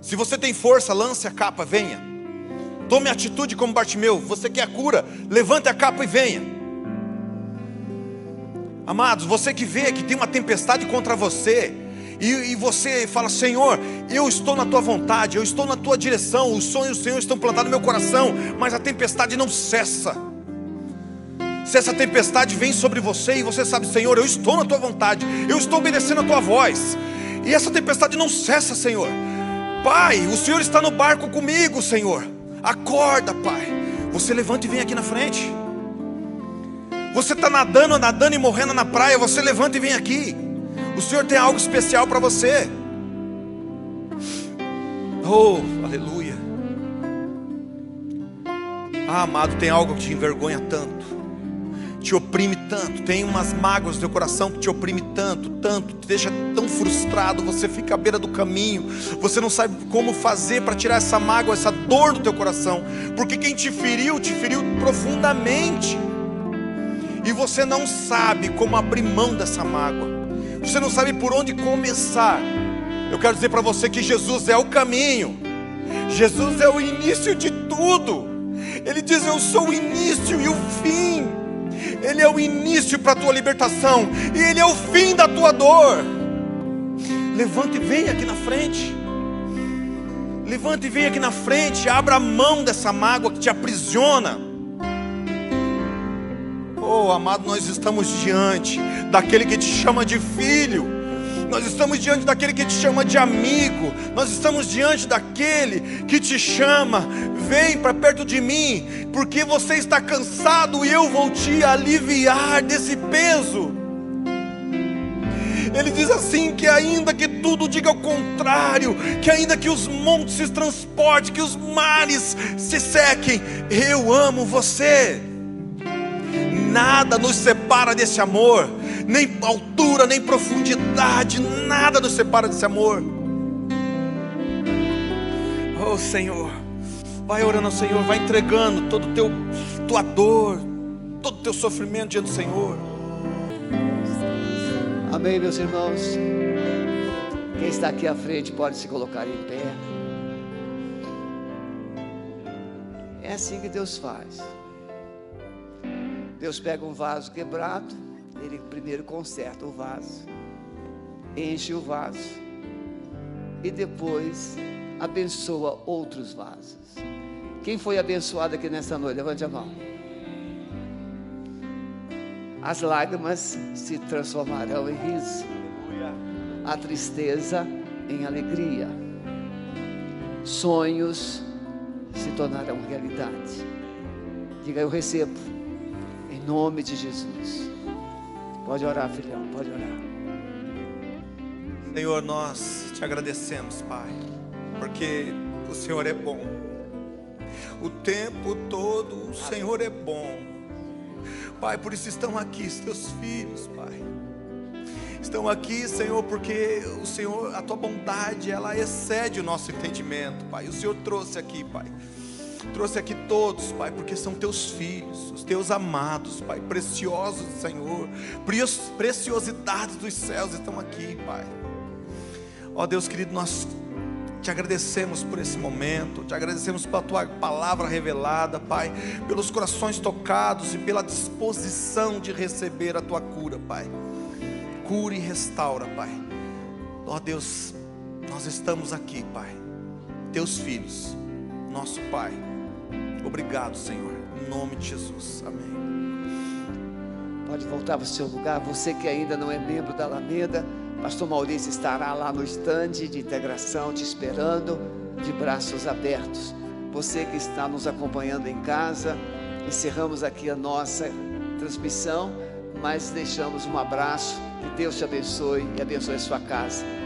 Se você tem força, lance a capa, venha. Tome atitude como Bartimeu. Você quer a cura, levante a capa e venha. Amados, você que vê que tem uma tempestade contra você, e, e você fala: Senhor, eu estou na tua vontade, eu estou na tua direção, os sonhos do Senhor estão plantados no meu coração, mas a tempestade não cessa. Se essa tempestade vem sobre você e você sabe: Senhor, eu estou na tua vontade, eu estou obedecendo a tua voz, e essa tempestade não cessa, Senhor. Pai, o Senhor está no barco comigo, Senhor. Acorda, Pai. Você levanta e vem aqui na frente. Você está nadando, nadando e morrendo na praia. Você levanta e vem aqui. O Senhor tem algo especial para você. Oh, aleluia. Ah, amado, tem algo que te envergonha tanto, te oprime tanto, tem umas mágoas do teu coração que te oprime tanto, tanto, te deixa tão frustrado, você fica à beira do caminho, você não sabe como fazer para tirar essa mágoa, essa dor do teu coração, porque quem te feriu, te feriu profundamente, e você não sabe como abrir mão dessa mágoa, você não sabe por onde começar. Eu quero dizer para você que Jesus é o caminho, Jesus é o início de tudo. Ele diz: eu sou o início e o fim. Ele é o início para a tua libertação, e Ele é o fim da tua dor. Levanta e vem aqui na frente. Levanta e vem aqui na frente. Abra a mão dessa mágoa que te aprisiona. Oh, amado, nós estamos diante daquele que te chama de filho. Nós estamos diante daquele que te chama de amigo. Nós estamos diante daquele que te chama: vem para perto de mim, porque você está cansado e eu vou te aliviar desse peso. Ele diz assim: que ainda que tudo diga o contrário, que ainda que os montes se transportem, que os mares se sequem, eu amo você. Nada nos separa desse amor, nem altura, nem profundidade, nada nos separa desse amor. Oh, Senhor, vai orando ao Senhor, vai entregando toda a tua dor, todo o teu sofrimento diante do Senhor. Amém, meus irmãos. Quem está aqui à frente pode se colocar em pé. É assim que Deus faz. Deus pega um vaso quebrado, Ele primeiro conserta o vaso, enche o vaso e depois abençoa outros vasos. Quem foi abençoado aqui nessa noite? Levante a mão. As lágrimas se transformarão em riso, a tristeza em alegria, sonhos se tornarão realidade. Diga: eu recebo. Em nome de Jesus. Pode orar, filhão, pode orar. Senhor, nós te agradecemos, Pai, porque o Senhor é bom. O tempo todo o Senhor é bom, Pai. Por isso estão aqui os teus filhos, Pai. Estão aqui, Senhor, porque o Senhor, a tua bondade, ela excede o nosso entendimento, Pai. O Senhor trouxe aqui, Pai. Trouxe aqui todos, Pai, porque são teus filhos, os teus amados, Pai, preciosos, Senhor, preciosidades dos céus estão aqui, Pai. Ó Deus querido, nós te agradecemos por esse momento, te agradecemos pela tua palavra revelada, Pai, pelos corações tocados e pela disposição de receber a tua cura, Pai. Cura e restaura, Pai. Ó Deus, nós estamos aqui, Pai, teus filhos, nosso Pai. Obrigado, Senhor, em nome de Jesus, amém. Pode voltar para o seu lugar. Você que ainda não é membro da Alameda, pastor Maurício estará lá no estande de integração, te esperando, de braços abertos. Você que está nos acompanhando em casa, encerramos aqui a nossa transmissão, mas deixamos um abraço, que Deus te abençoe e abençoe a sua casa.